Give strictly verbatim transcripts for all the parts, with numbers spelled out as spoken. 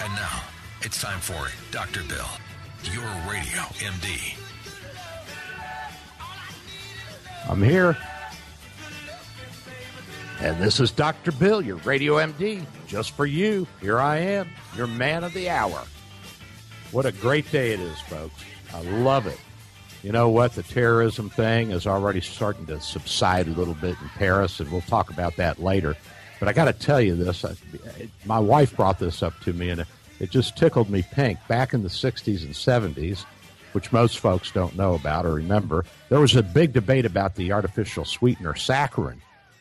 And now, it's time for Doctor Bill, your radio M D. I'm here. And this is Doctor Bill, your radio M D, just for you. Here I am, your man of the hour. What a great day it is, folks. I love it. You know what? The terrorism thing is already starting to subside a little bit in Paris, and we'll talk about that later. But I got to tell you this. I, it, my wife brought this up to me, and it, it just tickled me pink. Back in the sixties and seventies, which most folks don't know about or remember, there was a big debate about the artificial sweetener saccharin.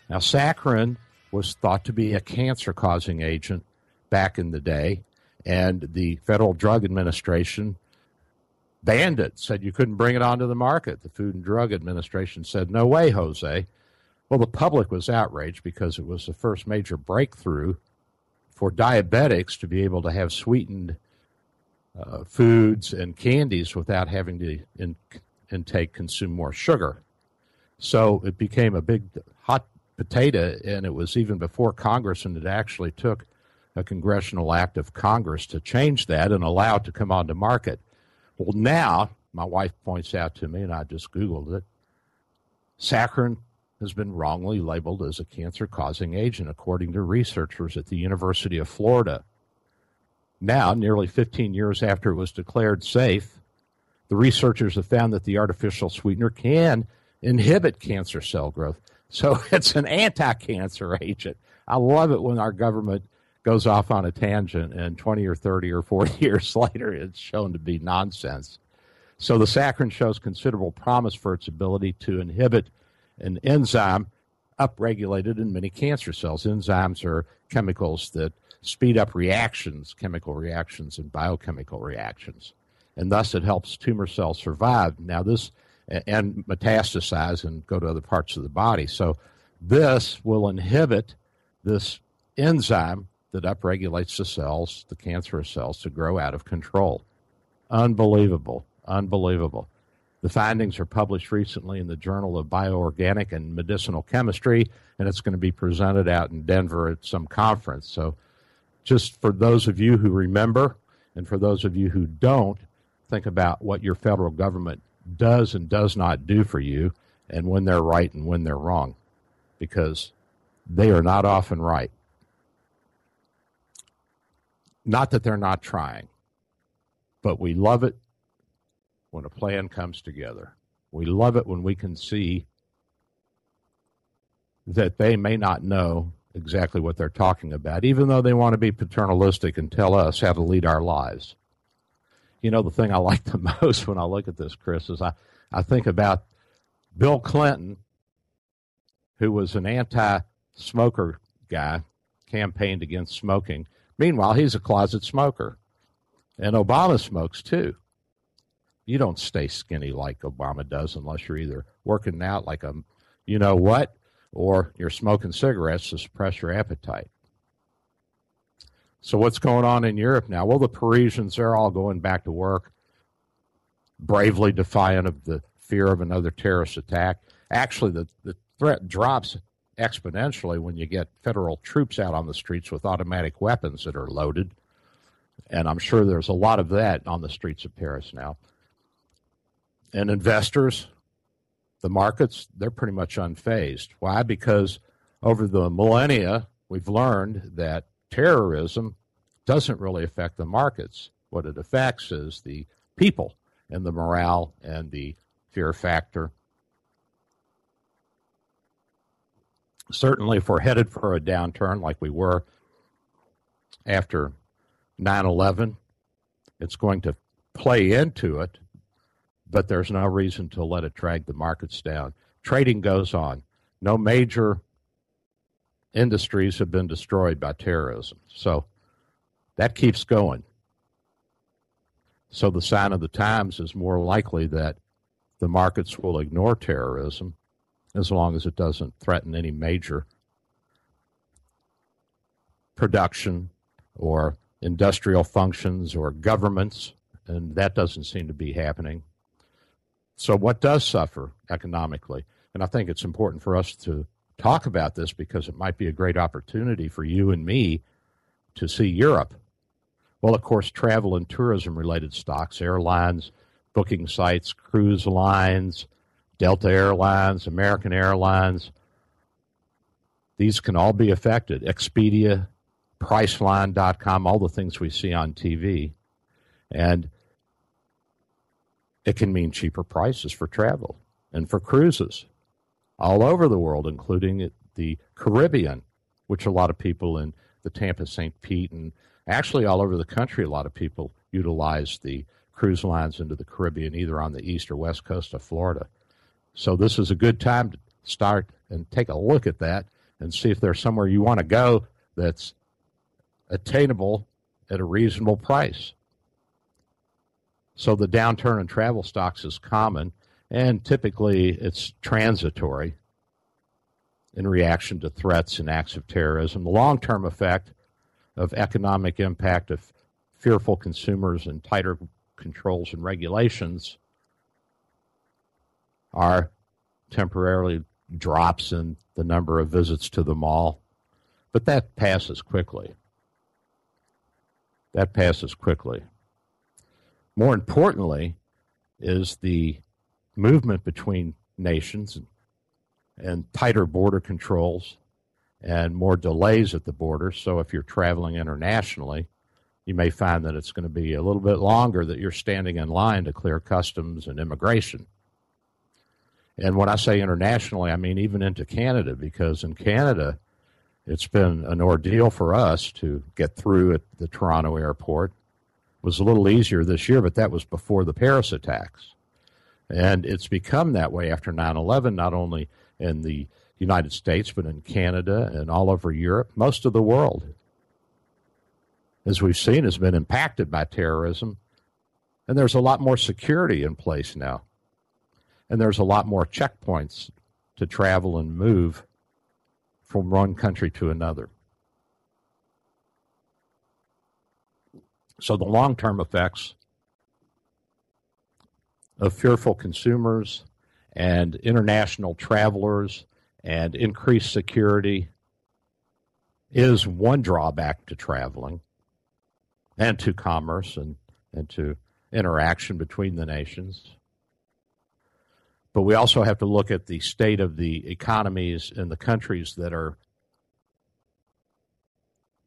Now, saccharin was thought to be a cancer-causing agent back in the day, and the Federal Drug Administration banned it, said you couldn't bring it onto the market. The Food and Drug Administration said, no way, Jose. Well, the public was outraged because it was the first major breakthrough for diabetics to be able to have sweetened uh, foods and candies without having to in- intake, consume more sugar. So it became a big hot potato, and it was even before Congress, and it actually took a congressional act of Congress to change that and allow it to come onto market. Well, now, my wife points out to me, and I just Googled it, saccharin has been wrongly labeled as a cancer-causing agent, according to researchers at the University of Florida. Now, nearly fifteen years after it was declared safe, the researchers have found that the artificial sweetener can inhibit cancer cell growth. So it's an anti-cancer agent. I love it when our government goes off on a tangent, and twenty or thirty or forty years later, it's shown to be nonsense. So the saccharin shows considerable promise for its ability to inhibit an enzyme upregulated in many cancer cells. Enzymes are chemicals that speed up reactions, chemical reactions and biochemical reactions, and thus it helps tumor cells survive. Now this and metastasize and go to other parts of the body. So this will inhibit this enzyme that upregulates the cells, the cancerous cells, to grow out of control. Unbelievable, unbelievable. The findings are published recently in the Journal of Bioorganic and Medicinal Chemistry, and it's going to be presented out in Denver at some conference. So just for those of you who remember, and for those of you who don't, think about what your federal government does and does not do for you, and when they're right and when they're wrong, because they are not often right. Not that they're not trying, but we love it when a plan comes together. We love it when we can see that they may not know exactly what they're talking about, even though they want to be paternalistic and tell us how to lead our lives. You know, the thing I like the most when I look at this, Chris, is I, I think about Bill Clinton, who was an anti-smoker guy, campaigned against smoking. Meanwhile, he's a closet smoker. And Obama smokes, too. You don't stay skinny like Obama does unless you're either working out like a you-know-what or you're smoking cigarettes to suppress your appetite. So what's going on in Europe now? Well, the Parisians, they're all going back to work, bravely defiant of the fear of another terrorist attack. Actually, the, the threat drops exponentially when you get federal troops out on the streets with automatic weapons that are loaded. And I'm sure there's a lot of that on the streets of Paris now. And investors, The markets, they're pretty much unfazed. Why? Because over the millennia, we've learned that terrorism doesn't really affect the markets. What it affects is the people and the morale and the fear factor. Certainly, if we're headed for a downturn like we were after nine eleven, it's going to play into it, but there's no reason to let it drag the markets down. Trading goes on. No major industries have been destroyed by terrorism. So that keeps going. So the sign of the times is more likely that the markets will ignore terrorism as long as it doesn't threaten any major production or industrial functions or governments, and that doesn't seem to be happening. So what does suffer economically? And I think it's important for us to talk about this because it might be a great opportunity for you and me to see Europe. Well, of course, travel and tourism-related stocks, airlines, booking sites, cruise lines, Delta Airlines, American Airlines, these can all be affected. Expedia, Priceline dot com, all the things we see on T V. And it can mean cheaper prices for travel and for cruises all over the world, including the Caribbean, which a lot of people in the Tampa, Saint Pete, and actually all over the country, a lot of people utilize the cruise lines into the Caribbean, either on the east or west coast of Florida. So this is a good time to start and take a look at that and see if there's somewhere you want to go that's attainable at a reasonable price. So the downturn in travel stocks is common, and typically it's transitory in reaction to threats and acts of terrorism. The long-term effect of economic impact of fearful consumers and tighter controls and regulations are temporarily drops in the number of visits to the mall, but that passes quickly. That passes quickly. More importantly is the movement between nations and, and tighter border controls and more delays at the border. So if you're traveling internationally, you may find that it's going to be a little bit longer that you're standing in line to clear customs and immigration. And when I say internationally, I mean even into Canada, because in Canada, it's been an ordeal for us to get through at the Toronto airport. Was a little easier this year, but that was before the Paris attacks. And it's become that way after nine eleven, not only in the United States, but in Canada and all over Europe. Most of the world, as we've seen, has been impacted by terrorism. And there's a lot more security in place now. And there's a lot more checkpoints to travel and move from one country to another. So the long-term effects of fearful consumers and international travelers and increased security is one drawback to traveling and to commerce and, and to interaction between the nations. But we also have to look at the state of the economies in the countries that are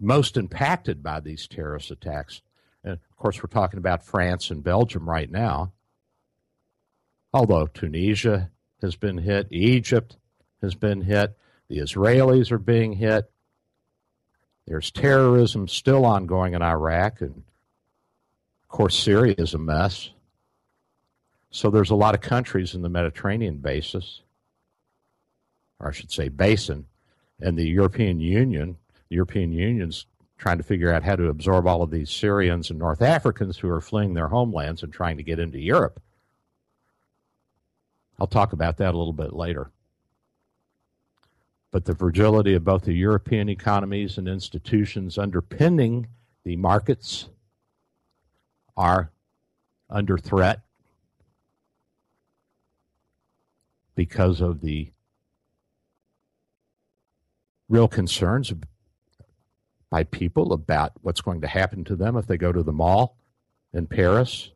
most impacted by these terrorist attacks. And of course, we're talking about France and Belgium right now, although Tunisia has been hit, Egypt has been hit, the Israelis are being hit. There's terrorism still ongoing in Iraq, and of course, Syria is a mess. So there's a lot of countries in the Mediterranean basin, or I should say basin, and the European Union. The European Union's trying to figure out how to absorb all of these Syrians and North Africans who are fleeing their homelands and trying to get into Europe. I'll talk about that a little bit later. But the fragility of both the European economies and institutions underpinning the markets are under threat because of the real concerns by people about what's going to happen to them if they go to the mall in Paris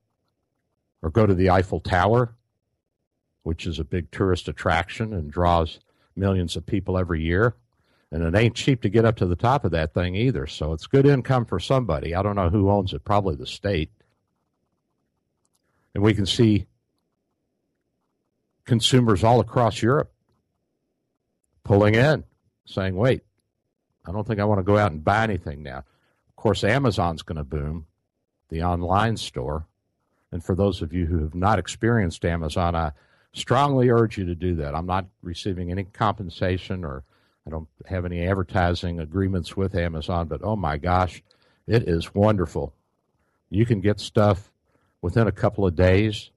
or go to the Eiffel Tower which is a big tourist attraction and draws millions of people every year. And it ain't cheap to get up to the top of that thing either. So it's good income for somebody. I don't know who owns it, probably the state. And we can see consumers all across Europe pulling in, saying, wait, I don't think I want to go out and buy anything now. Of course, Amazon's going to boom, the online store. And for those of you who have not experienced Amazon, I strongly urge you to do that. I'm not receiving any compensation, or I don't have any advertising agreements with Amazon, but oh my gosh, it is wonderful. You can get stuff within a couple of days,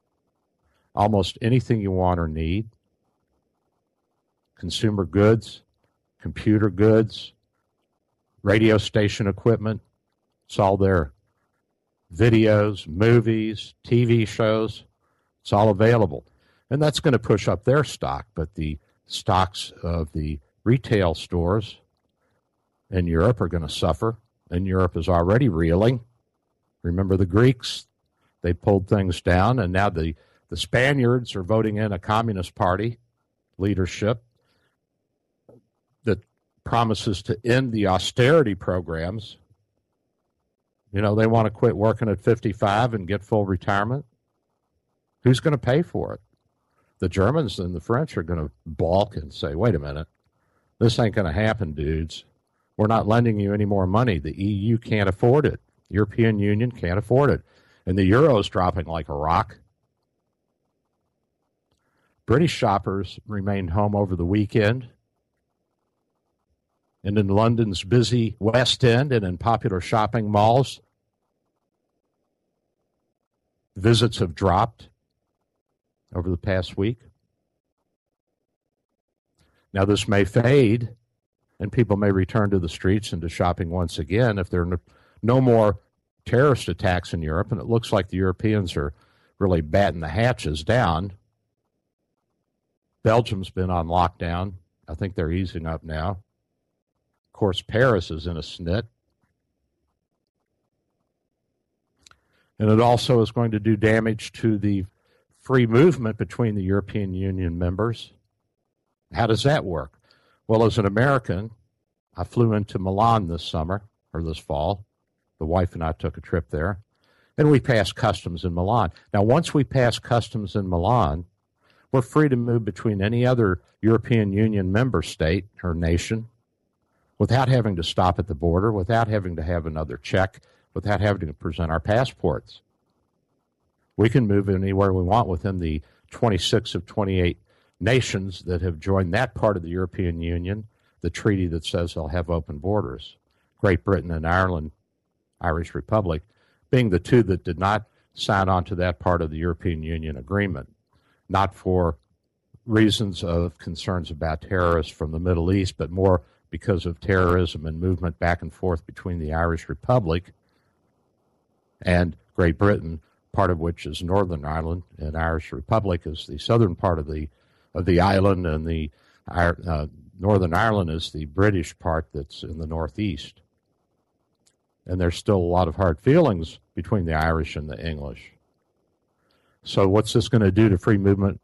almost anything you want or need. Consumer goods, computer goods, radio station equipment, it's all there. Videos, movies, T V shows, it's all available. And that's going to push up their stock, but the stocks of the retail stores in Europe are going to suffer, and Europe is already reeling. Remember the Greeks? They pulled things down, and now the, the Spaniards are voting in a Communist Party leadership that promises to end the austerity programs. You know, they want to quit working at fifty-five and get full retirement. Who's going to pay for it? The Germans and the French are going to balk and say, wait a minute. This ain't going to happen, dudes. We're not lending you any more money. The E U can't afford it. The European Union can't afford it. And the euro's dropping like a rock. British shoppers remained home over the weekend. And in London's busy West End and in popular shopping malls, visits have dropped over the past week. Now, this may fade, and people may return to the streets and to shopping once again if there are no more terrorist attacks in Europe, and it looks like the Europeans are really batting the hatches down. Belgium's been on lockdown. I think they're easing up now. Of course, Paris is in a snit. And it also is going to do damage to the free movement between the European Union members. How does that work? Well, as an American, I flew into Milan this summer, or this fall. The wife and I took a trip there, and we passed customs in Milan. Now, once we pass customs in Milan, we're free to move between any other European Union member state or nation without having to stop at the border, without having to have another check, without having to present our passports. We can move anywhere we want within the twenty-six of twenty-eight nations that have joined that part of the European Union, the treaty that says they'll have open borders. Great Britain and Ireland, Irish Republic, being the two that did not sign on to that part of the European Union agreement, not for reasons of concerns about terrorists from the Middle East, but more because of terrorism and movement back and forth between the Irish Republic and Great Britain, part of which is Northern Ireland, and Irish Republic is the southern part of the of the island, and the uh, Northern Ireland is the British part that's in the northeast. And there's still a lot of hard feelings between the Irish and the English. So what's this going to do to free movement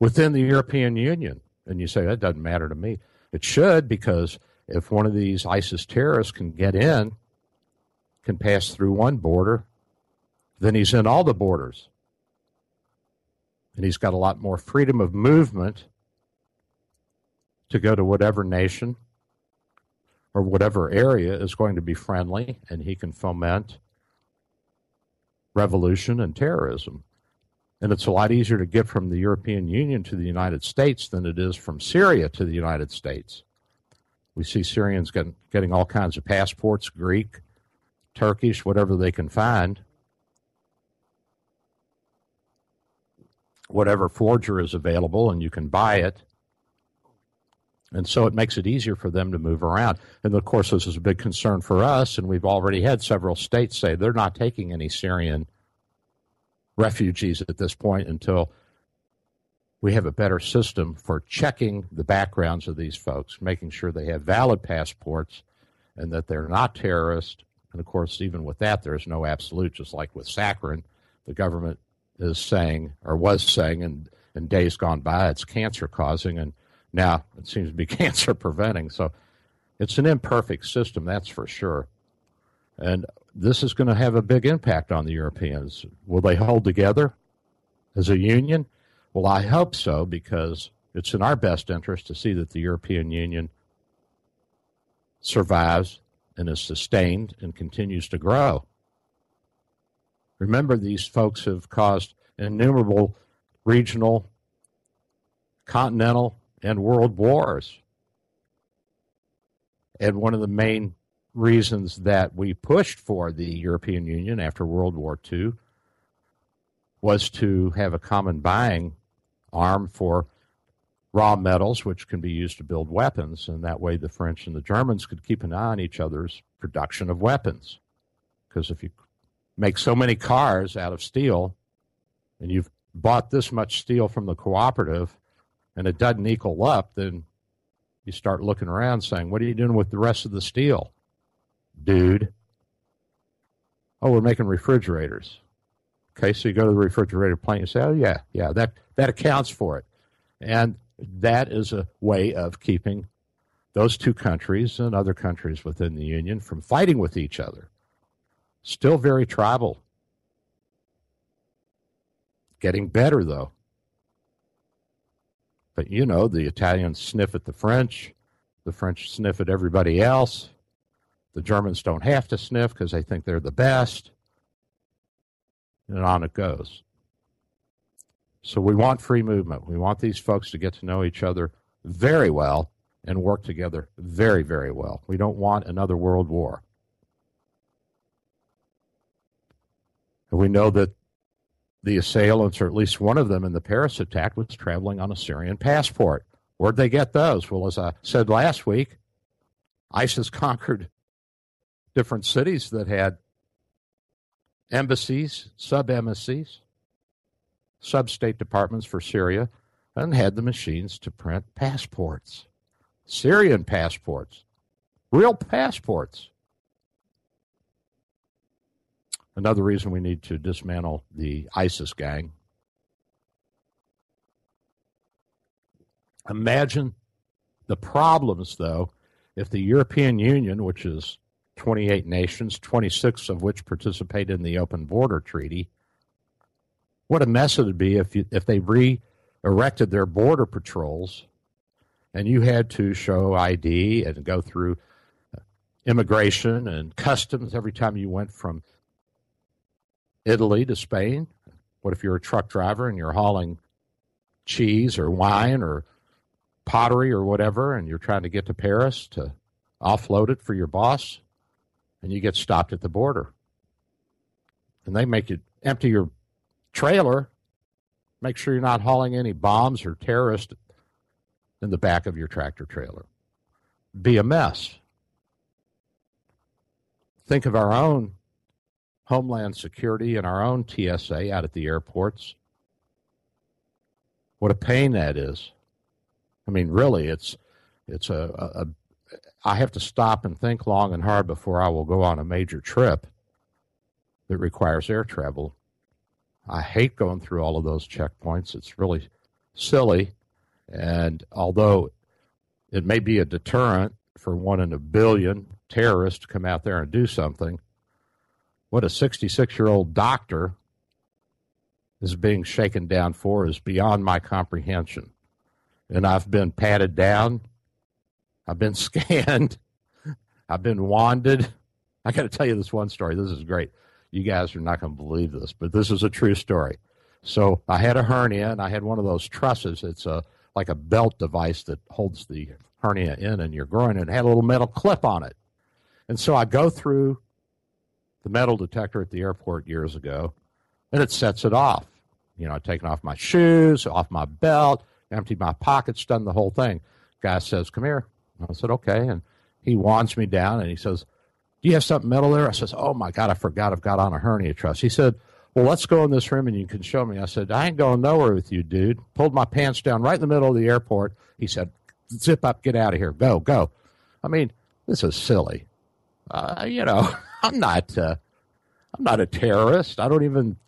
within the European Union? And you say, that doesn't matter to me. It should, because if one of these ISIS terrorists can get in, can pass through one border, then he's in all the borders. And he's got a lot more freedom of movement to go to whatever nation or whatever area is going to be friendly, and he can foment revolution and terrorism. And it's a lot easier to get from the European Union to the United States than it is from Syria to the United States. We see Syrians getting, getting all kinds of passports, Greek, Turkish, whatever they can find. Whatever forger is available, and you can buy it. And so it makes it easier for them to move around. And, of course, this is a big concern for us, and we've already had several states say they're not taking any Syrian refugees at this point until we have a better system for checking the backgrounds of these folks, making sure they have valid passports and that they're not terrorists. And, of course, even with that, there's no absolute, just like with saccharin, the government is saying, or was saying, and in days gone by, it's cancer-causing, and now it seems to be cancer-preventing. So it's an imperfect system, that's for sure. And this is going to have a big impact on the Europeans. Will they hold together as a union? Well, I hope so, because it's in our best interest to see that the European Union survives and is sustained and continues to grow. Remember, these folks have caused innumerable regional, continental, and world wars. And one of the main reasons that we pushed for the European Union after World War Two was to have a common buying arm for raw metals, which can be used to build weapons, and that way the French and the Germans could keep an eye on each other's production of weapons. Because if you make so many cars out of steel, and you've bought this much steel from the cooperative, and it doesn't equal up, then you start looking around saying, what are you doing with the rest of the steel, dude? Oh, we're making refrigerators. Okay, so you go to the refrigerator plant, you say, oh, yeah, yeah, that, that accounts for it. And that is a way of keeping those two countries and other countries within the Union from fighting with each other. Still very tribal. Getting better, though. But, you know, the Italians sniff at the French. The French sniff at everybody else. The Germans don't have to sniff because they think they're the best. And on it goes. So we want free movement. We want these folks to get to know each other very well and work together very, very well. We don't want another world war. And we know that the assailants, or at least one of them in the Paris attack, was traveling on a Syrian passport. Where'd they get those? Well, as I said last week, ISIS conquered different cities that had embassies, sub-embassies, sub-state departments for Syria, and had the machines to print passports, Syrian passports, real passports. Another reason we need to dismantle the ISIS gang. Imagine the problems, though, if the European Union, which is twenty-eight nations, twenty-six of which participate in the Open Border Treaty. What a mess it would be if you, if they re-erected their border patrols and you had to show I D and go through immigration and customs every time you went from Italy to Spain. What if you're a truck driver and you're hauling cheese or wine or pottery or whatever and you're trying to get to Paris to offload it for your boss? And you get stopped at the border. And they make you empty your trailer, make sure you're not hauling any bombs or terrorists in the back of your tractor trailer. Be a mess. Think of our own Homeland Security and our own T S A out at the airports. What a pain that is. I mean, really, it's it's a... a I have to stop and think long and hard before I will go on a major trip that requires air travel. I hate going through all of those checkpoints. It's really silly. And although it may be a deterrent for one in a billion terrorists to come out there and do something, what a sixty-six-year-old doctor is being shaken down for is beyond my comprehension. And I've been patted down. I've been scanned. I've been wanded. I got to tell you this one story. This is great. You guys are not going to believe this, but this is a true story. So I had a hernia, and I had one of those trusses. It's a, like a belt device that holds the hernia in in your groin, and it had a little metal clip on it. And so I go through the metal detector at the airport years ago, and it sets it off. You know, I've taken off my shoes, off my belt, emptied my pockets, done the whole thing. Guy says, come here. I said, okay, and he wands me down, and he says, do you have something metal there? I says, oh, my God, I forgot I've got on a hernia truss. He said, well, let's go in this room, and you can show me. I said, I ain't going nowhere with you, dude. Pulled my pants down right in the middle of the airport. He said, zip up, get out of here, go, go. I mean, this is silly. Uh, you know, I'm not, uh, I'm not a terrorist. I don't even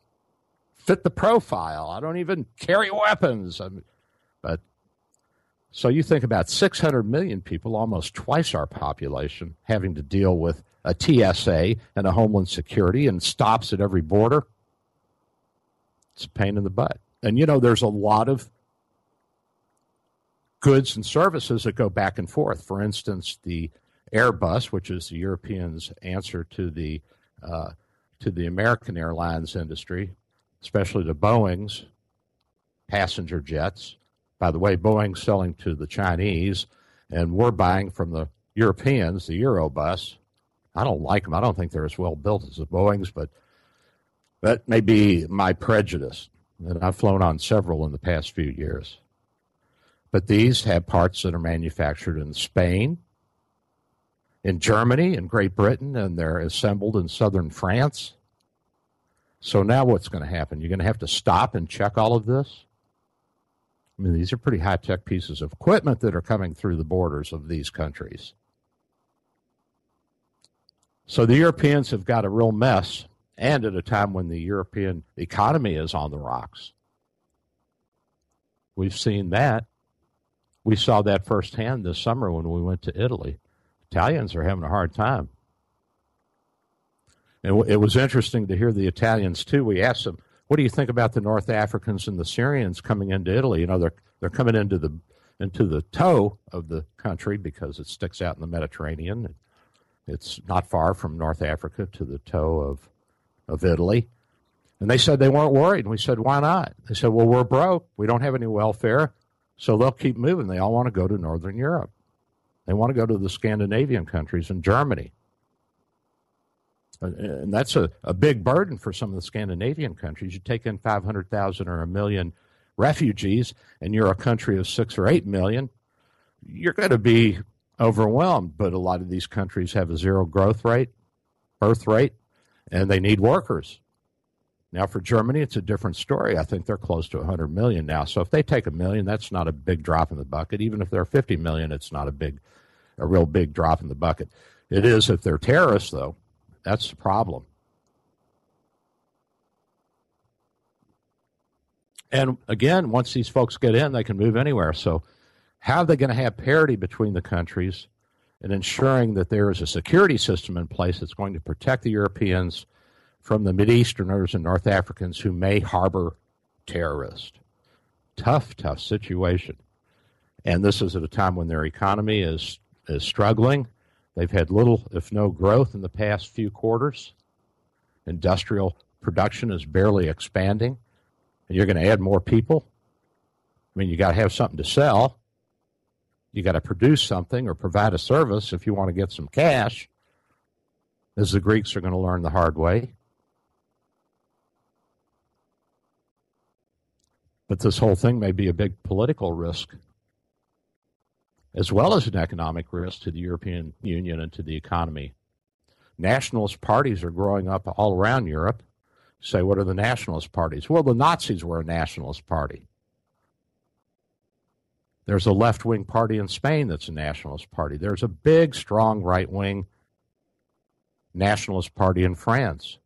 fit the profile. I don't even carry weapons. I'm, but so you think about six hundred million people, almost twice our population, having to deal with a T S A and a Homeland Security and stops at every border. It's a pain in the butt. And, you know, there's a lot of goods and services that go back and forth. For instance, the Airbus, which is the Europeans' answer to the uh, to the American airlines industry, especially the Boeing's passenger jets. By the way, Boeing's selling to the Chinese, and we're buying from the Europeans, the Eurobus. I don't like them. I don't think they're as well built as the Boeings, but that may be my prejudice. And I've flown on several in the past few years. But these have parts that are manufactured in Spain, in Germany, in Great Britain, and they're assembled in southern France. So now what's going to happen? You're going to have to stop and check all of this? I mean, these are pretty high-tech pieces of equipment that are coming through the borders of these countries. So the Europeans have got a real mess, and at a time when the European economy is on the rocks. We've seen that. We saw that firsthand this summer when we went to Italy. Italians are having a hard time. And it was interesting to hear the Italians, too. We asked them, what do you think about the North Africans and the Syrians coming into Italy? You know, they're they're coming into the into the toe of the country because it sticks out in the Mediterranean. It's not far from North Africa to the toe of, of Italy. And they said they weren't worried. And we said, why not? They said, well, we're broke. We don't have any welfare. So they'll keep moving. They all want to go to Northern Europe. They want to go to the Scandinavian countries and Germany. And that's a, a big burden for some of the Scandinavian countries. You take in five hundred thousand or a million refugees, and you're a country of six or eight million, you're going to be overwhelmed. But a lot of these countries have a zero growth rate, birth rate, and they need workers. Now, for Germany, it's a different story. I think they're close to one hundred million now. So if they take a million, that's not a big drop in the bucket. Even if they're fifty million, it's not a big, a real big drop in the bucket. It is if they're terrorists, though. That's the problem. And, again, once these folks get in, they can move anywhere. So how are they going to have parity between the countries and ensuring that there is a security system in place that's going to protect the Europeans from the Mideasterners and North Africans who may harbor terrorists? Tough, tough situation. And this is at a time when their economy is, is struggling. They've had little, if no, growth in the past few quarters. Industrial production is barely expanding. And you're going to add more people. I mean, you got to have something to sell. You got to produce something or provide a service if you want to get some cash, as the Greeks are going to learn the hard way. But this whole thing may be a big political risk as well as an economic risk to the European Union and to the economy. Nationalist parties are growing up all around Europe. Say, what are the nationalist parties? Well, the Nazis were a nationalist party. There's a left-wing party in Spain that's a nationalist party. There's a big, strong right-wing nationalist party in France.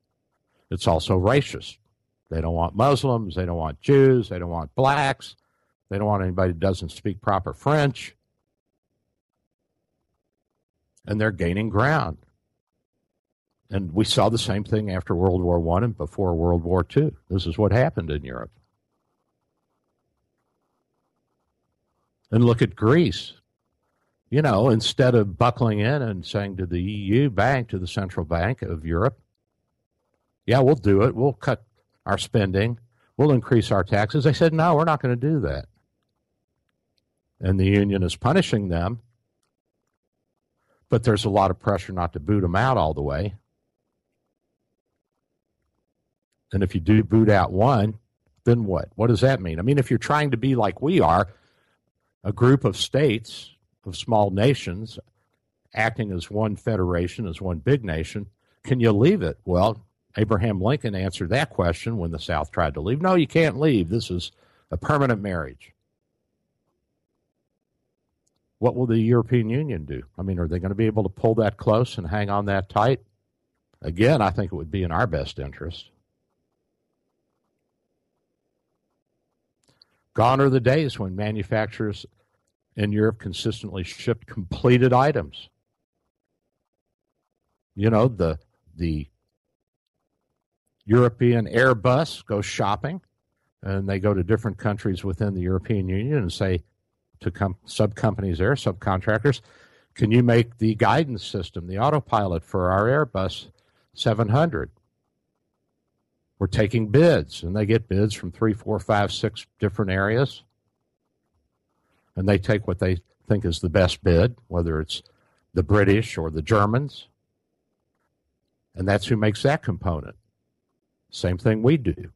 It's also racist. They don't want Muslims. They don't want Jews. They don't want blacks. They don't want anybody who doesn't speak proper French. And they're gaining ground. And we saw the same thing after World War One and before World War Two. This is what happened in Europe. And look at Greece. You know, instead of buckling in and saying to the E U bank, to the central bank of Europe, yeah, we'll do it. We'll cut our spending. We'll increase our taxes. They said, no, we're not going to do that. And the union is punishing them. But there's a lot of pressure not to boot them out all the way. And if you do boot out one, then what? What does that mean? I mean, if you're trying to be like we are, a group of states, of small nations, acting as one federation, as one big nation, can you leave it? Well, Abraham Lincoln answered that question when the South tried to leave. No, you can't leave. This is a permanent marriage. What will the European Union do? I mean, are they going to be able to pull that close and hang on that tight? Again, I think it would be in our best interest. Gone are the days when manufacturers in Europe consistently shipped completed items. You know, the the European Airbus goes shopping, and they go to different countries within the European Union and say to com- sub-companies there, subcontractors, can you make the guidance system, the autopilot for our Airbus seven hundred? We're taking bids, and they get bids from three, four, five, six different areas, and they take what they think is the best bid, whether it's the British or the Germans, and that's who makes that component. Same thing we do.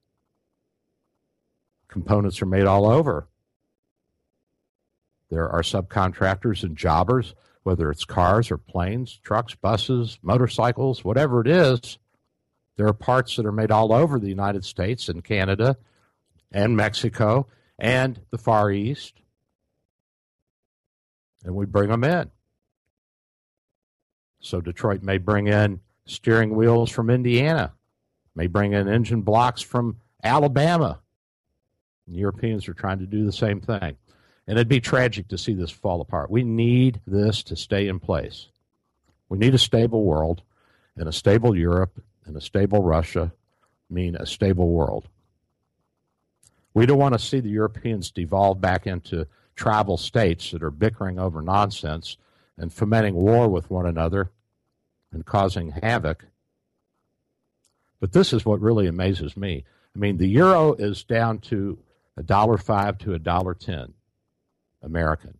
Components are made all over. There are subcontractors and jobbers, whether it's cars or planes, trucks, buses, motorcycles, whatever it is. There are parts that are made all over the United States and Canada and Mexico and the Far East, and we bring them in. So Detroit may bring in steering wheels from Indiana, may bring in engine blocks from Alabama. Europeans are trying to do the same thing. And it'd be tragic to see this fall apart. We need this to stay in place. We need a stable world, and a stable Europe and a stable Russia mean a stable world. We don't want to see the Europeans devolve back into tribal states that are bickering over nonsense and fomenting war with one another and causing havoc. But this is what really amazes me. I mean, the euro is down to a dollar five to a dollar ten American.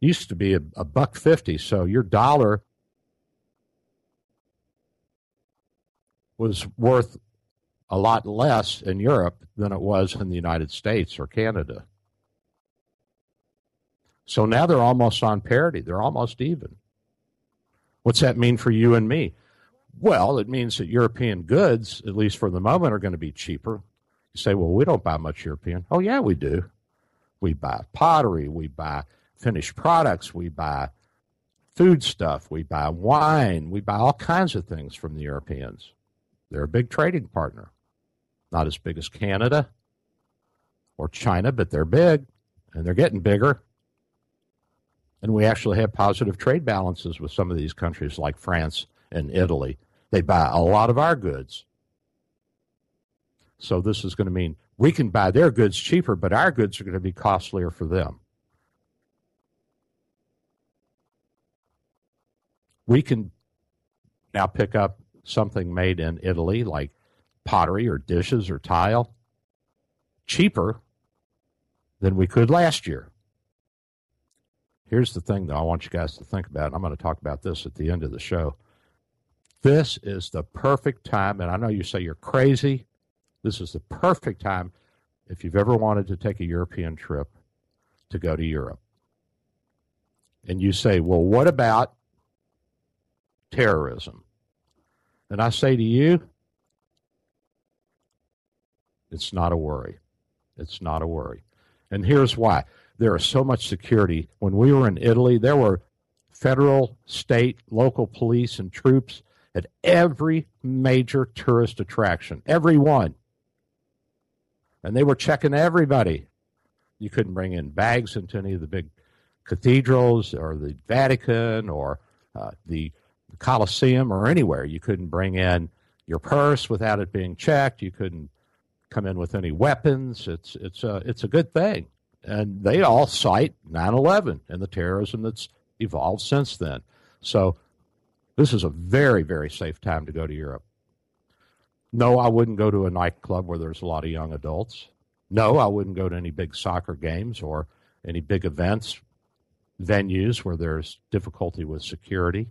It used to be a, a buck fifty, so your dollar was worth a lot less in Europe than it was in the United States or Canada. So now they're almost on parity. They're almost even. What's that mean for you and me? Well, it means that European goods, at least for the moment, are going to be cheaper. You say, well, we don't buy much European. Oh, yeah, we do. We buy pottery. We buy finished products. We buy food stuff. We buy wine. We buy all kinds of things from the Europeans. They're a big trading partner. Not as big as Canada or China, but they're big, and they're getting bigger. And we actually have positive trade balances with some of these countries like France and Italy. They buy a lot of our goods. So this is going to mean we can buy their goods cheaper, but our goods are going to be costlier for them. We can now pick up something made in Italy, like pottery or dishes or tile, cheaper than we could last year. Here's the thing, though, I want you guys to think about, and I'm going to talk about this at the end of the show. This is the perfect time, and I know you say you're crazy. This is the perfect time if you've ever wanted to take a European trip to go to Europe. And you say, well, what about terrorism? And I say to you, it's not a worry. It's not a worry. And here's why. There is so much security. When we were in Italy, there were federal, state, local police and troops at every major tourist attraction, every one. And they were checking everybody. You couldn't bring in bags into any of the big cathedrals or the Vatican or uh, the Colosseum or anywhere. You couldn't bring in your purse without it being checked. You couldn't come in with any weapons. It's it's a, it's a good thing. And they all cite nine eleven and the terrorism that's evolved since then. So this is a very, very safe time to go to Europe. No, I wouldn't go to a nightclub where there's a lot of young adults. No, I wouldn't go to any big soccer games or any big events, venues where there's difficulty with security.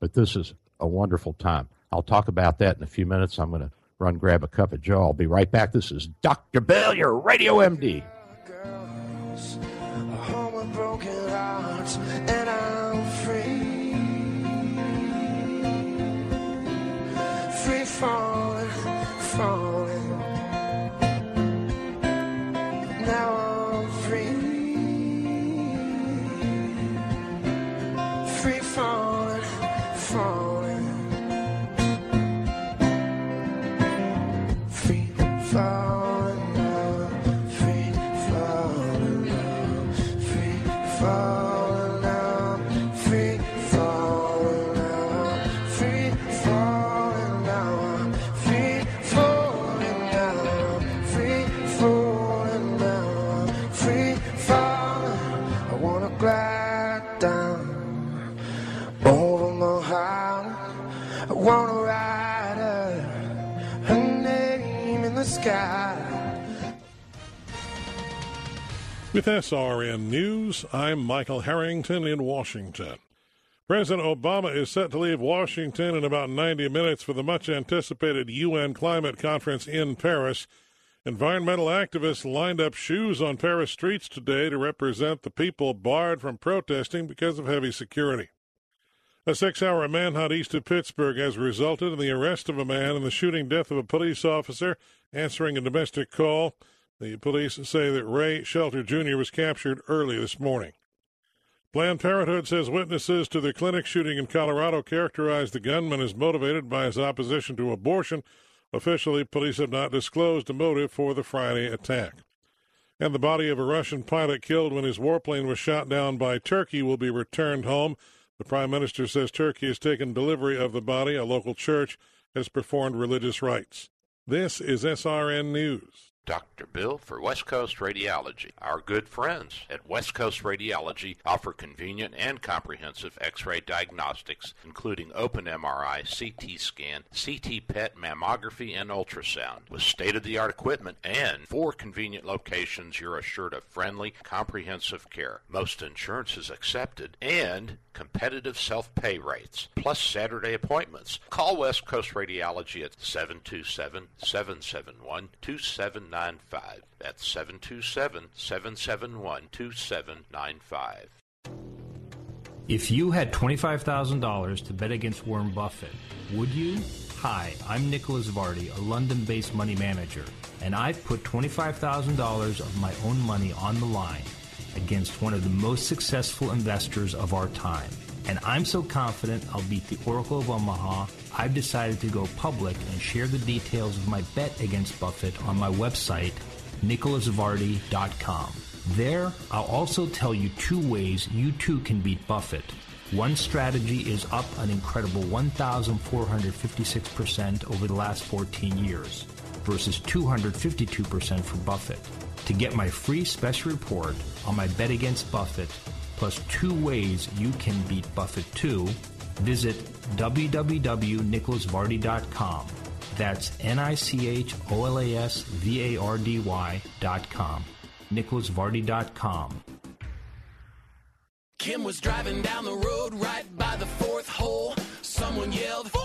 But this is a wonderful time. I'll talk about that in a few minutes. I'm going to run grab a cup of joe. I'll be right back. This is Doctor Bill, your Radio M D. Girls, a home with broken hearts, and I'm free. Free falling, falling. Now I'm free. Free falling, falling. Free falling, now free. down over my heart. I want to write her, her name in the sky. With S R N News, I'm Michael Harrington in Washington. President Obama is set to leave Washington in about ninety minutes for the much-anticipated U N climate conference in Paris. Environmental activists lined up shoes on Paris streets today to represent the people barred from protesting because of heavy security. A six-hour manhunt east of Pittsburgh has resulted in the arrest of a man and the shooting death of a police officer answering a domestic call. The police say that Ray Shelter Junior was captured early this morning. Planned Parenthood says witnesses to the clinic shooting in Colorado characterized the gunman as motivated by his opposition to abortion. Officially, police have not disclosed a motive for the Friday attack. And the body of a Russian pilot killed when his warplane was shot down by Turkey will be returned home. The Prime Minister says Turkey has taken delivery of the body. A local church has performed religious rites. This is S R N News. Doctor Bill for West Coast Radiology. Our good friends at West Coast Radiology offer convenient and comprehensive X-ray diagnostics, including open M R I, C T scan, C T PET mammography, and ultrasound. With state-of-the-art equipment and four convenient locations, you're assured of friendly, comprehensive care. Most insurance is accepted and competitive self-pay rates, plus Saturday appointments. Call West Coast Radiology at seven two seven, seven seven one, two seven nine five. That's seven two seven, seven seven one, two seven nine five. If you had twenty-five thousand dollars to bet against Warren Buffett, would you? Hi, I'm Nicholas Vardy, a London-based money manager, and I've put twenty-five thousand dollars of my own money on the line against one of the most successful investors of our time. And I'm so confident I'll beat the Oracle of Omaha, I've decided to go public and share the details of my bet against Buffett on my website, Nicholas Vardy dot com. There, I'll also tell you two ways you too can beat Buffett. One strategy is up an incredible one thousand four hundred fifty-six percent over the last fourteen years versus two hundred fifty-two percent for Buffett. To get my free special report on my bet against Buffett, plus two ways you can beat Buffett too, visit w w w dot nicholas vardy dot com. That's N I C H O L A S V A R D Y dot com. nicholas vardy dot com. Kim was driving down the road right by the fourth hole. Someone yelled, four!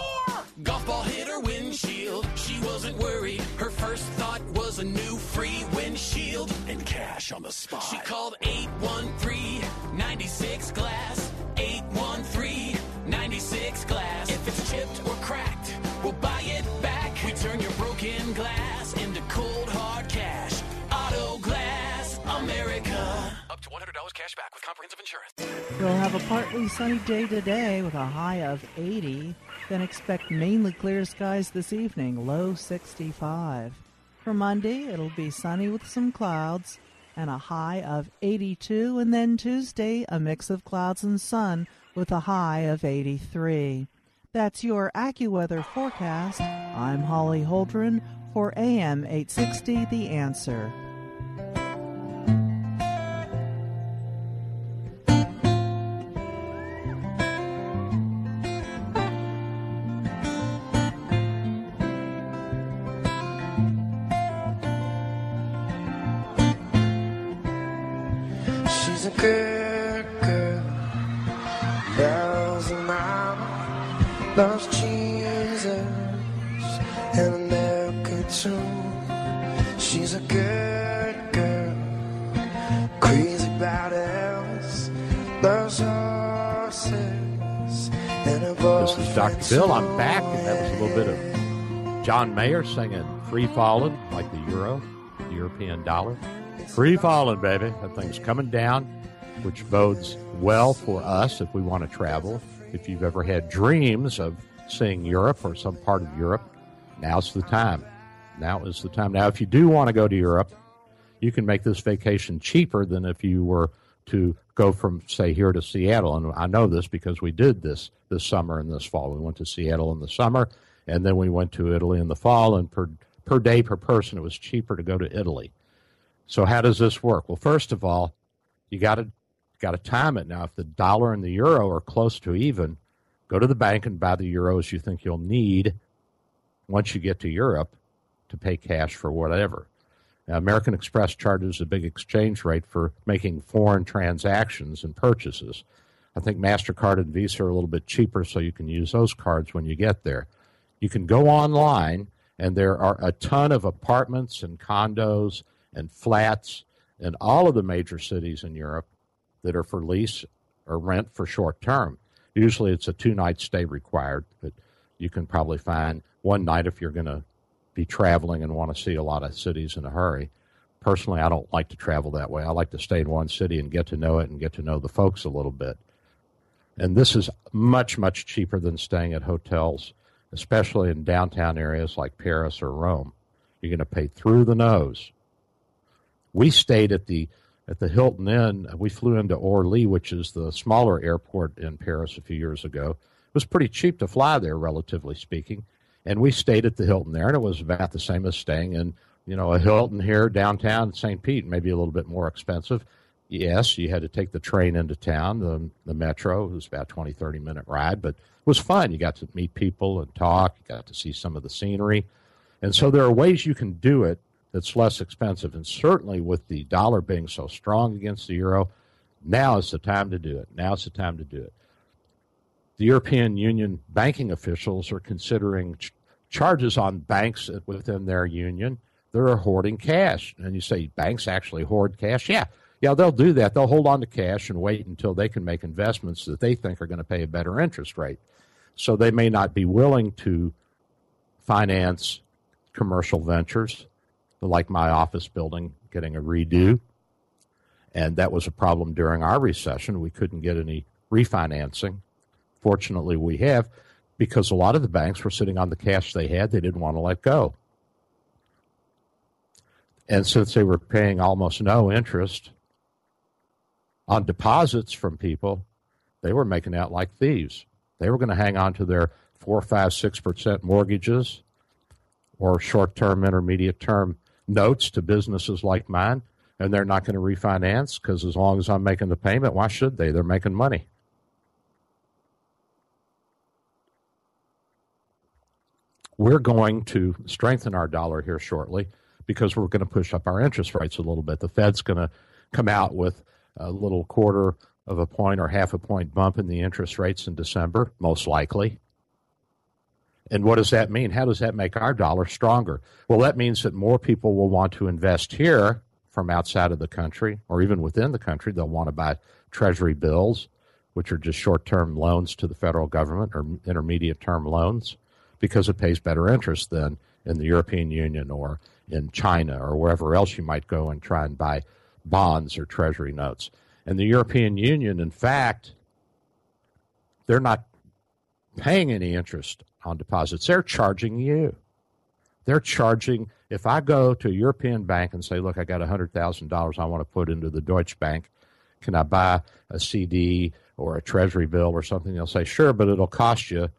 Golf ball hit her windshield. She wasn't worried. Her first thought was a new free windshield. And cash on the spot. She called eight one three, nine six, glass. eight one three, nine six, glass. If it's chipped or cracked, we'll buy it back. We turn your broken glass into cold, hard cash. Auto Glass America. Up to one hundred dollars cash back with comprehensive insurance. We'll have a partly sunny day today with a high of eighty. Then expect mainly clear skies this evening, low sixty-five. For Monday, it'll be sunny with some clouds and a high of eighty-two. And then Tuesday, a mix of clouds and sun with a high of eighty-three. That's your AccuWeather forecast. I'm Holly Holdren for A M eight sixty, The Answer. Loves Jesus and America too. She's a good girl, crazy about us. Loves horses and a boy. This is Doctor Bill. I'm back, and that was a little bit of John Mayer singing "Free Falling," like the euro, the European dollar. Free falling, baby. That thing's coming down, which bodes well for us if we want to travel. If you've ever had dreams of seeing Europe or some part of Europe, now's the time. Now is the time. Now, if you do want to go to Europe, you can make this vacation cheaper than if you were to go from, say, here to Seattle. And I know this because we did this this summer and this fall. We went to Seattle in the summer, and then we went to Italy in the fall. And per, per day, per person, it was cheaper to go to Italy. So how does this work? Well, first of all, you got to got to time it now. If the dollar and the euro are close to even, go to the bank and buy the euros you think you'll need once you get to Europe to pay cash for whatever. Now, American Express charges a big exchange rate for making foreign transactions and purchases. I think MasterCard and Visa are a little bit cheaper, so you can use those cards when you get there. You can go online, and there are a ton of apartments and condos and flats in all of the major cities in Europe that are for lease or rent for short term. Usually it's a two-night stay required, but you can probably find one night if you're going to be traveling and want to see a lot of cities in a hurry. Personally, I don't like to travel that way. I like to stay in one city and get to know it and get to know the folks a little bit. And this is much, much cheaper than staying at hotels, especially in downtown areas like Paris or Rome. You're going to pay through the nose. We stayed at the at the Hilton Inn. We flew into Orly, which is the smaller airport in Paris, a few years ago. It was pretty cheap to fly there, relatively speaking. And we stayed at the Hilton there, and it was about the same as staying in, you know, a Hilton here downtown Saint Pete, maybe a little bit more expensive. Yes, you had to take the train into town, the, the metro. It was about a twenty, thirty-minute ride, but it was fun. You got to meet people and talk. You got to see some of the scenery. And so there are ways you can do it that's less expensive, and certainly with the dollar being so strong against the euro, now is the time to do it. Now is the time to do it. The European Union banking officials are considering ch- charges on banks within their union that are hoarding cash. And you say, banks actually hoard cash? Yeah, yeah, they'll do that. They'll hold on to cash and wait until they can make investments that they think are going to pay a better interest rate. So they may not be willing to finance commercial ventures, like my office building getting a redo. And that was a problem during our recession. We couldn't get any refinancing. Fortunately, we have, because a lot of the banks were sitting on the cash they had. They didn't want to let go. And since they were paying almost no interest on deposits from people, they were making out like thieves. They were going to hang on to their four, five, six percent mortgages or short-term, intermediate-term notes to businesses like mine, and they're not going to refinance because as long as I'm making the payment, why should they? They're making money. We're going to strengthen our dollar here shortly because we're going to push up our interest rates a little bit. The Fed's going to come out with a little quarter of a point or half a point bump in the interest rates in December, most likely. And what does that mean? How does that make our dollar stronger? Well, that means that more people will want to invest here from outside of the country or even within the country. They'll want to buy treasury bills, which are just short-term loans to the federal government or intermediate-term loans, because it pays better interest than in the European Union or in China or wherever else you might go and try and buy bonds or treasury notes. And the European Union, in fact, they're not paying any interest on deposits. They're charging you. They're charging, if I go to a European bank and say, look, I got one hundred thousand dollars I want to put into the Deutsche Bank, can I buy a C D or a treasury bill or something? They'll say, sure, but it'll cost you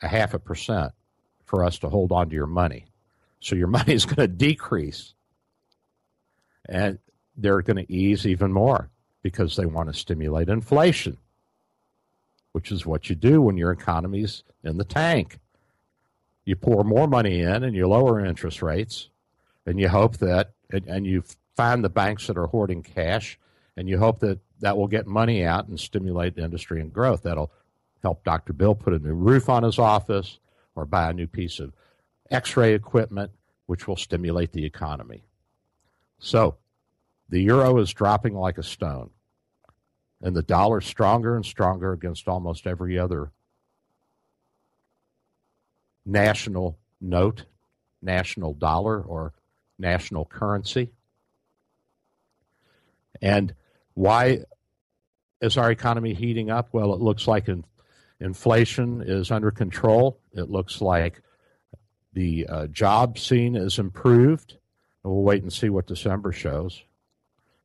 a half a percent for us to hold on to your money. So your money is going to decrease. And they're going to ease even more because they want to stimulate inflation, which is what you do when your economy's in the tank. You pour more money in and you lower interest rates, and you hope that, and, and you find the banks that are hoarding cash, and you hope that that will get money out and stimulate industry and growth. That'll help Doctor Bill put a new roof on his office or buy a new piece of x-ray equipment, which will stimulate the economy. So the euro is dropping like a stone, and the dollar is stronger and stronger against almost every other national note, national dollar, or national currency. And why is our economy heating up? Well, it looks like in inflation is under control. It looks like the uh, job scene is improved. We'll wait and see what December shows.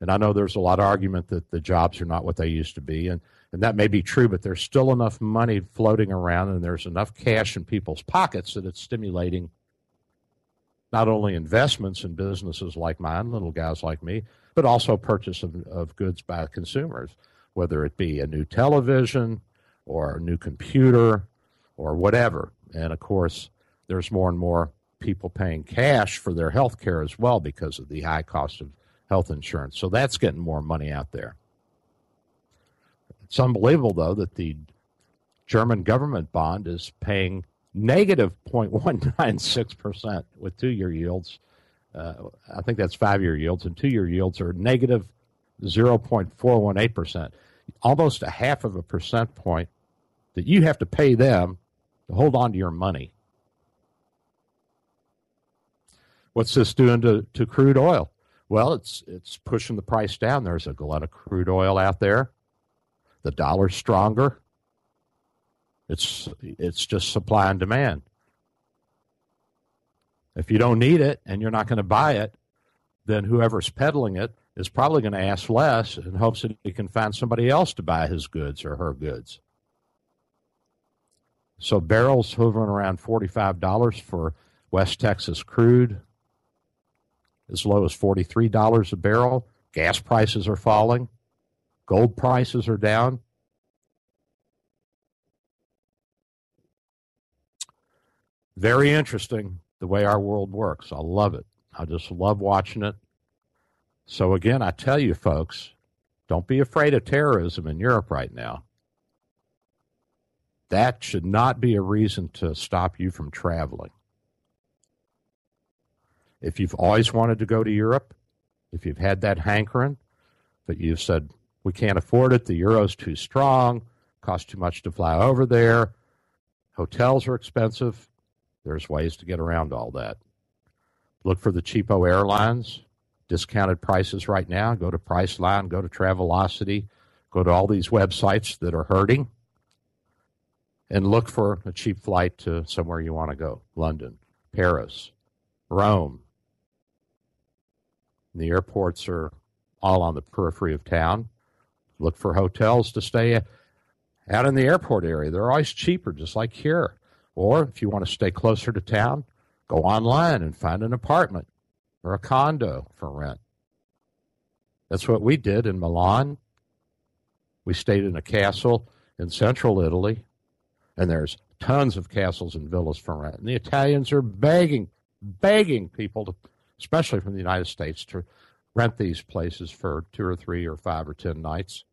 And I know there's a lot of argument that the jobs are not what they used to be, and, and that may be true, but there's still enough money floating around, and there's enough cash in people's pockets that it's stimulating not only investments in businesses like mine, little guys like me, but also purchase of, of goods by consumers, whether it be a new television or a new computer or whatever. And, of course, there's more and more people paying cash for their health care as well because of the high cost of health insurance. So that's getting more money out there. It's unbelievable, though, that the German government bond is paying negative zero point one nine six percent with two-year yields. Uh, I think that's five-year yields, and two-year yields are negative zero point four one eight percent, almost a half of a percent point that you have to pay them to hold on to your money. What's this doing to, to crude oil? Well, it's it's pushing the price down. There's a glut of crude oil out there. The dollar's stronger. It's it's just supply and demand. If you don't need it and you're not going to buy it, then whoever's peddling it is probably going to ask less in hopes that he can find somebody else to buy his goods or her goods. So barrels hovering around forty-five dollars for West Texas crude, as low as forty-three dollars a barrel. Gas prices are falling. Gold prices are down. Very interesting the way our world works. I love it. I just love watching it. So again, I tell you folks, don't be afraid of terrorism in Europe right now. That should not be a reason to stop you from traveling. If you've always wanted to go to Europe, if you've had that hankering, but you've said, we can't afford it, the euro's too strong, costs too much to fly over there, hotels are expensive, there's ways to get around all that. Look for the cheapo airlines, discounted prices right now. Go to Priceline, go to Travelocity, go to all these websites that are hurting, and look for a cheap flight to somewhere you want to go, London, Paris, Rome. And the airports are all on the periphery of town. Look for hotels to stay out in the airport area. They're always cheaper, just like here. Or if you want to stay closer to town, go online and find an apartment or a condo for rent. That's what we did in Milan. We stayed in a castle in central Italy, and there's tons of castles and villas for rent. And the Italians are begging, begging people, to, especially from the United States, to rent these places for two or three or five or ten nights.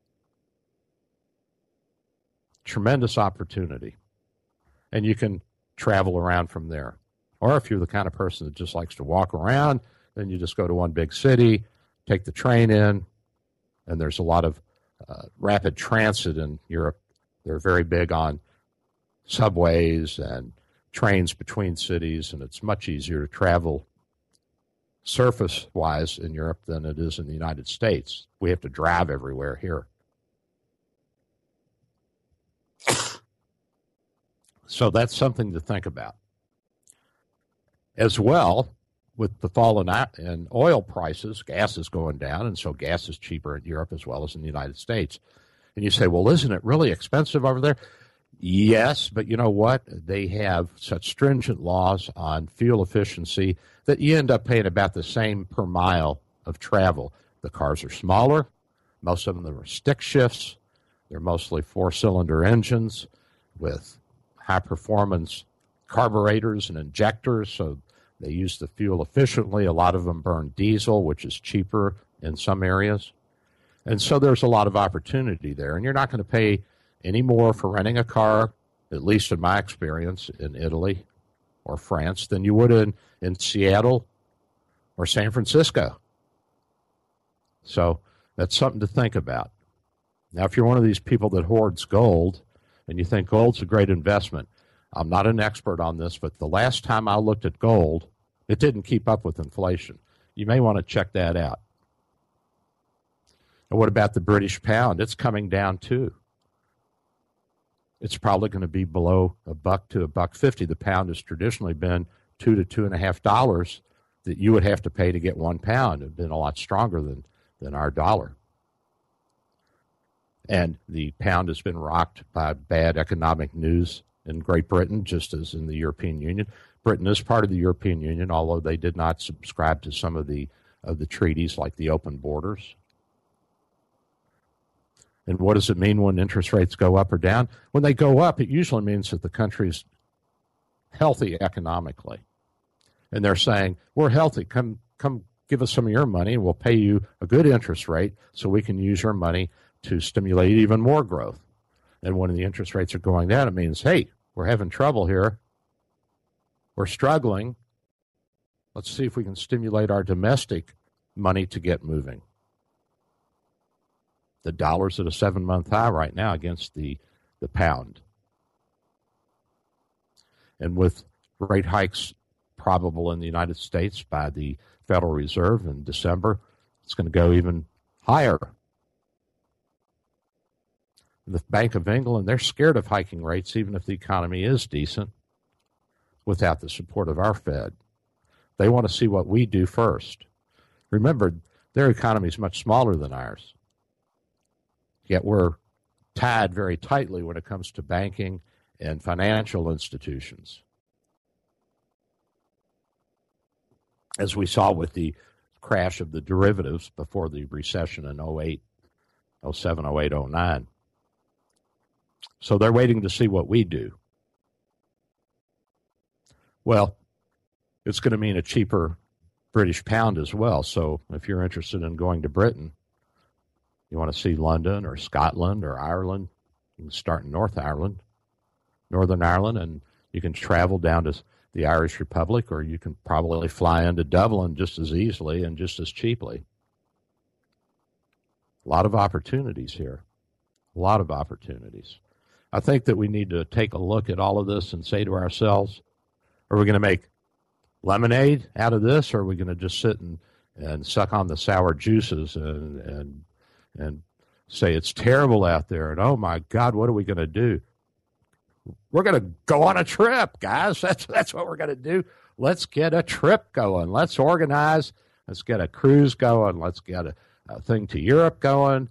Tremendous opportunity. And you can travel around from there. Or if you're the kind of person that just likes to walk around, then you just go to one big city, take the train in, and there's a lot of uh, rapid transit in Europe. They're very big on subways and trains between cities, and it's much easier to travel surface-wise in Europe than it is in the United States. We have to drive everywhere here. So that's something to think about. As well, with the fall in oil prices, gas is going down, and so gas is cheaper in Europe as well as in the United States. And you say, well, isn't it really expensive over there? Yes, but you know what? They have such stringent laws on fuel efficiency that you end up paying about the same per mile of travel. The cars are smaller. Most of them are stick shifts. They're mostly four-cylinder engines with high-performance carburetors and injectors, so they use the fuel efficiently. A lot of them burn diesel, which is cheaper in some areas. And so there's a lot of opportunity there. And you're not going to pay any more for renting a car, at least in my experience, in Italy or France than you would in, in Seattle or San Francisco. So that's something to think about. Now, if you're one of these people that hoards gold and you think gold's a great investment, I'm not an expert on this, but the last time I looked at gold, it didn't keep up with inflation. You may want to check that out. And what about the British pound? It's coming down too. It's probably going to be below a buck to a buck fifty. The pound has traditionally been two to two and a half dollars that you would have to pay to get one pound. It's been a lot stronger than, than our dollar. And the pound has been rocked by bad economic news in Great Britain, just as in the European Union. Britain is part of the European Union, although they did not subscribe to some of the of the treaties like the open borders. And what does it mean when interest rates go up or down? When they go up, it usually means that the country's healthy economically. And they're saying, we're healthy. Come, come give us some of your money, and we'll pay you a good interest rate so we can use your money to stimulate even more growth. And when the interest rates are going down, it means, hey, we're having trouble here. We're struggling. Let's see if we can stimulate our domestic money to get moving. The dollar's at a seven-month high right now against the, the pound. And with rate hikes probable in the United States by the Federal Reserve in December, it's going to go even higher. The Bank of England, they're scared of hiking rates even if the economy is decent without the support of our Fed. They want to see what we do first. Remember, their economy is much smaller than ours. Yet we're tied very tightly when it comes to banking and financial institutions. As we saw with the crash of the derivatives before the recession in oh eight, oh seven, oh eight, oh nine. So they're waiting to see what we do. Well, it's going to mean a cheaper British pound as well. So if you're interested in going to Britain, you want to see London or Scotland or Ireland, you can start in North Ireland, Northern Ireland, and you can travel down to the Irish Republic, or you can probably fly into Dublin just as easily and just as cheaply. A lot of opportunities here, a lot of opportunities. I think that we need to take a look at all of this and say to ourselves, are we going to make lemonade out of this, or are we going to just sit and, and suck on the sour juices and, and and say it's terrible out there, and oh my God, what are we going to do? We're going to go on a trip, guys. That's that's what we're going to do. Let's get a trip going. Let's organize. Let's get a cruise going. Let's get a, a thing to Europe going.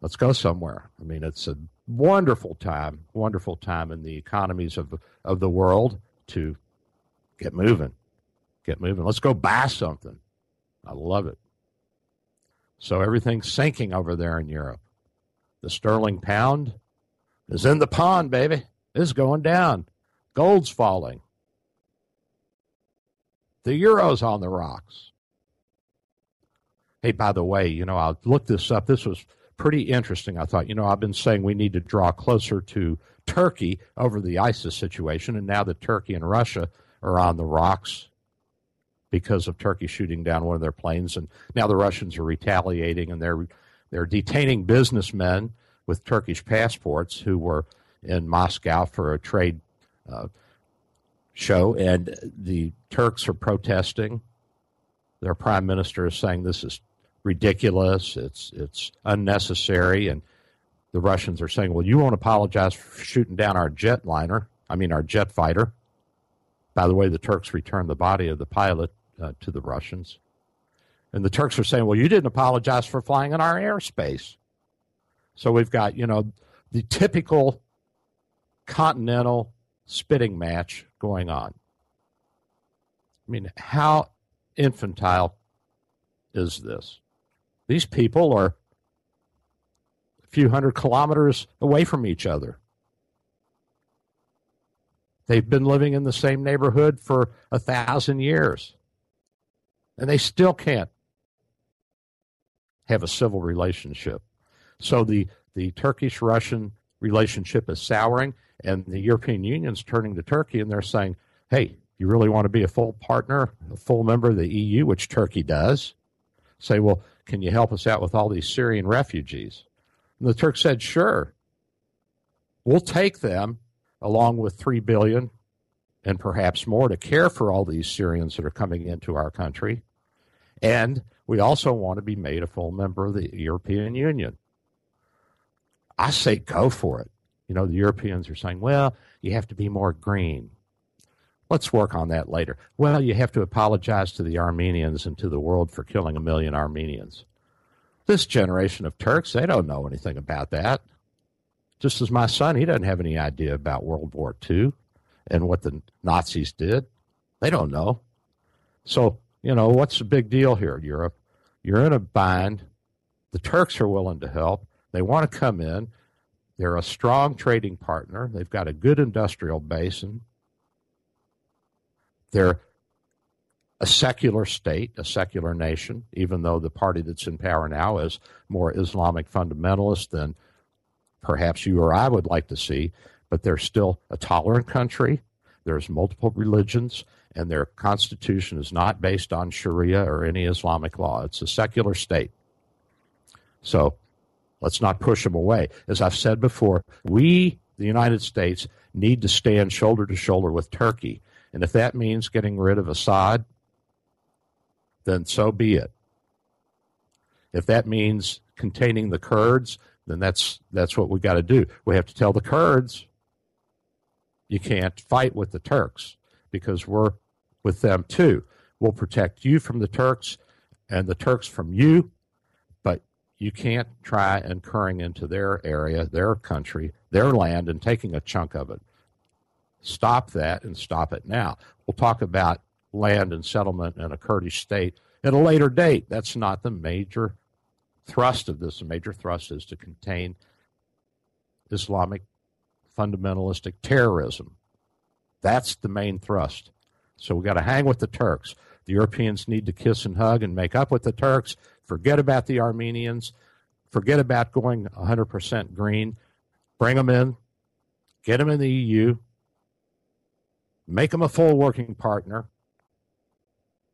Let's go somewhere. I mean, it's a wonderful time, wonderful time in the economies of of the world to get moving, get moving. Let's go buy something. I love it. So everything's sinking over there in Europe. The sterling pound is in the pond, baby. It's going down. Gold's falling. The euro's on the rocks. Hey, by the way, you know, I looked this up. This was pretty interesting. I thought, you know, I've been saying we need to draw closer to Turkey over the ISIS situation, and now that Turkey and Russia are on the rocks because of Turkey shooting down one of their planes, and now the Russians are retaliating, and they're they're detaining businessmen with Turkish passports who were in Moscow for a trade uh, show, and the Turks are protesting. Their prime minister is saying this is ridiculous, it's it's unnecessary, and the Russians are saying, well, you won't apologize for shooting down our jet liner, I mean our jet fighter. By the way, the Turks returned the body of the pilot Uh, to the Russians. And the Turks are saying, well, you didn't apologize for flying in our airspace. So we've got, you know, the typical continental spitting match going on. I mean, how infantile is this? These people are a few hundred kilometers away from each other. They've been living in the same neighborhood for a thousand years. And they still can't have a civil relationship. So the, the Turkish-Russian relationship is souring, and the European Union's turning to Turkey, and they're saying, hey, you really want to be a full partner, a full member of the E U, which Turkey does? Say, well, can you help us out with all these Syrian refugees? And the Turks said, sure, we'll take them along with three billion dollars and perhaps more to care for all these Syrians that are coming into our country. And we also want to be made a full member of the European Union. I say go for it. You know, the Europeans are saying, well, you have to be more green. Let's work on that later. Well, you have to apologize to the Armenians and to the world for killing a million Armenians. This generation of Turks, they don't know anything about that. Just as my son, he doesn't have any idea about World War Two. And what the Nazis did, they don't know. So You know, what's the big deal here, Europe? You're in a bind. The Turks are willing to help. They want to come in. They're a strong trading partner. They've got a good industrial base. They're a secular state, a secular nation, even though the party that's in power now is more Islamic fundamentalist than perhaps you or I would like to see, but they're still a tolerant country. There's multiple religions, and their constitution is not based on Sharia or any Islamic law. It's a secular state. So let's not push them away. As I've said before, we, the United States, need to stand shoulder to shoulder with Turkey. And if that means getting rid of Assad, then so be it. If that means containing the Kurds, then that's that's what we got to do. We have to tell the Kurds, you can't fight with the Turks because we're with them too. We'll protect you from the Turks and the Turks from you, but you can't try incurring into their area, their country, their land, and taking a chunk of it. Stop that and stop it now. We'll talk about land and settlement in a Kurdish state at a later date. That's not the major thrust of this. The major thrust is to contain Islamic fundamentalistic terrorism. That's the main thrust. So we've got to hang with the Turks. The Europeans need to kiss and hug and make up with the Turks. Forget about the Armenians. Forget about going one hundred percent green. Bring them in. Get them in the E U. Make them a full working partner.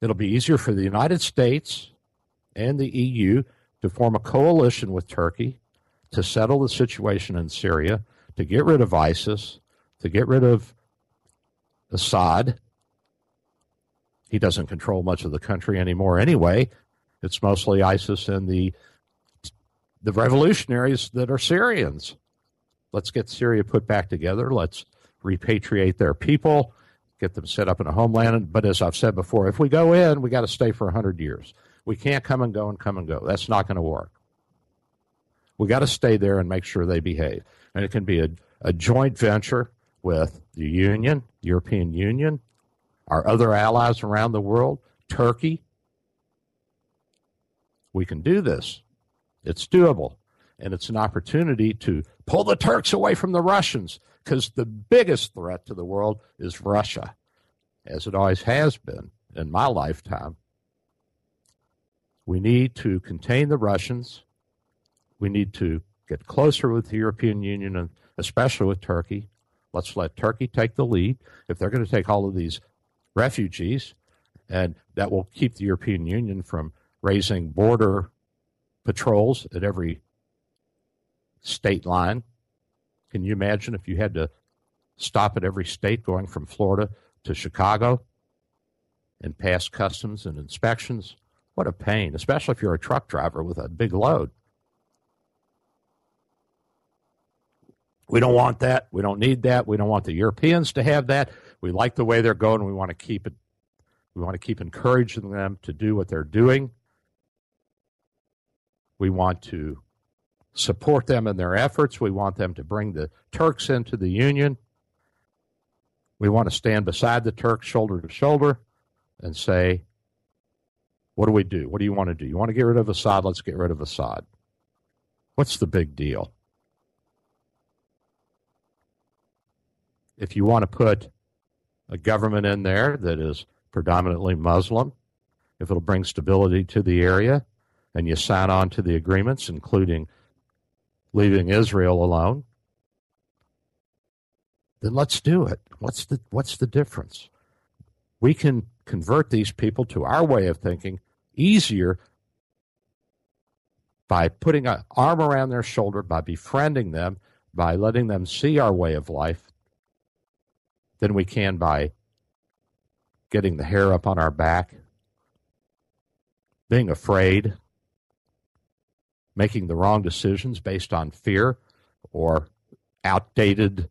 It'll be easier for the United States and the E U to form a coalition with Turkey to settle the situation in Syria, to get rid of ISIS, to get rid of Assad. He doesn't control much of the country anymore anyway. It's mostly ISIS and the the revolutionaries that are Syrians. Let's get Syria put back together. Let's repatriate their people, get them set up in a homeland. But as I've said before, if we go in, we got to stay for one hundred years. We can't come and go and come and go. That's not going to work. We got to stay there and make sure they behave. And it can be a, a joint venture with the Union, the European Union, our other allies around the world, Turkey. We can do this. It's doable. And it's an opportunity to pull the Turks away from the Russians because the biggest threat to the world is Russia, as it always has been in my lifetime. We need to contain the Russians. We need to get closer with the European Union, and especially with Turkey. Let's let Turkey take the lead. If they're going to take all of these refugees, and that will keep the European Union from raising border patrols at every state line. Can you imagine if you had to stop at every state going from Florida to Chicago and pass customs and inspections? What a pain, especially if you're a truck driver with a big load. We don't want that. We don't need that. We don't want the Europeans to have that. We like the way they're going. We want to keep it. We want to keep encouraging them to do what they're doing. We want to support them in their efforts. We want them to bring the Turks into the Union. We want to stand beside the Turks shoulder to shoulder and say, what do we do? What do you want to do? You want to get rid of Assad? Let's get rid of Assad. What's the big deal? If you want to put a government in there that is predominantly Muslim, if it'll bring stability to the area, and you sign on to the agreements, including leaving Israel alone, then let's do it. What's the, what's the difference? We can convert these people to our way of thinking easier by putting an arm around their shoulder, by befriending them, by letting them see our way of life, than we can by getting the hair up on our back, being afraid, making the wrong decisions based on fear or outdated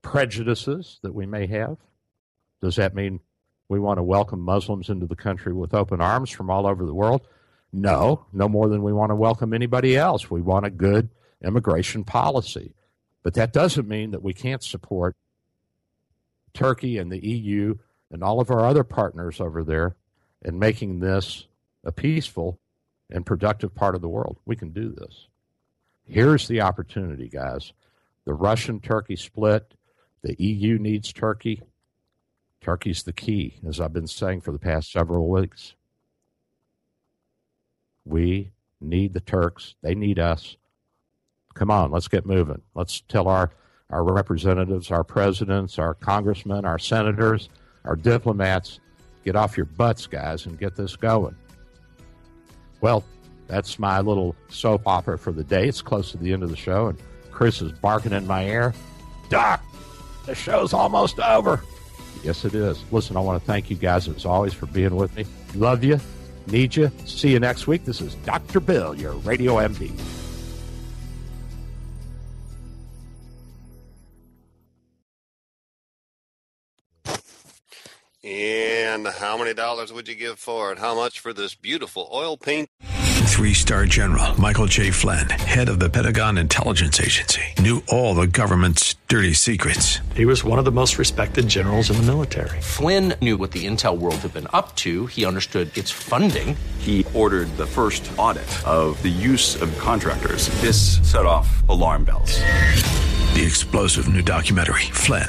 prejudices that we may have. Does that mean we want to welcome Muslims into the country with open arms from all over the world? No, no more than we want to welcome anybody else. We want a good immigration policy. But that doesn't mean that we can't support Turkey and the E U and all of our other partners over there in making this a peaceful and productive part of the world. We can do this. Here's the opportunity, guys. The Russian-Turkey split, the E U needs Turkey. Turkey's the key, as I've been saying for the past several weeks. We need the Turks. They need us. Come on, let's get moving. Let's tell our, our representatives, our presidents, our congressmen, our senators, our diplomats, get off your butts, guys, and get this going. Well, that's my little soap opera for the day. It's close to the end of the show, and Chris is barking in my ear. Doc, the show's almost over. Yes, it is. Listen, I want to thank you guys, as always, for being with me. Love you. Need you. See you next week. This is Doctor Bill, your Radio M D. And how many dollars would you give for it? How much for this beautiful oil paint? Three-star General Michael J. Flynn, head of the Pentagon Intelligence Agency, knew all the government's dirty secrets. He was one of the most respected generals in the military. Flynn knew what the intel world had been up to. He understood its funding. He ordered the first audit of the use of contractors. This set off alarm bells. The explosive new documentary, Flynn,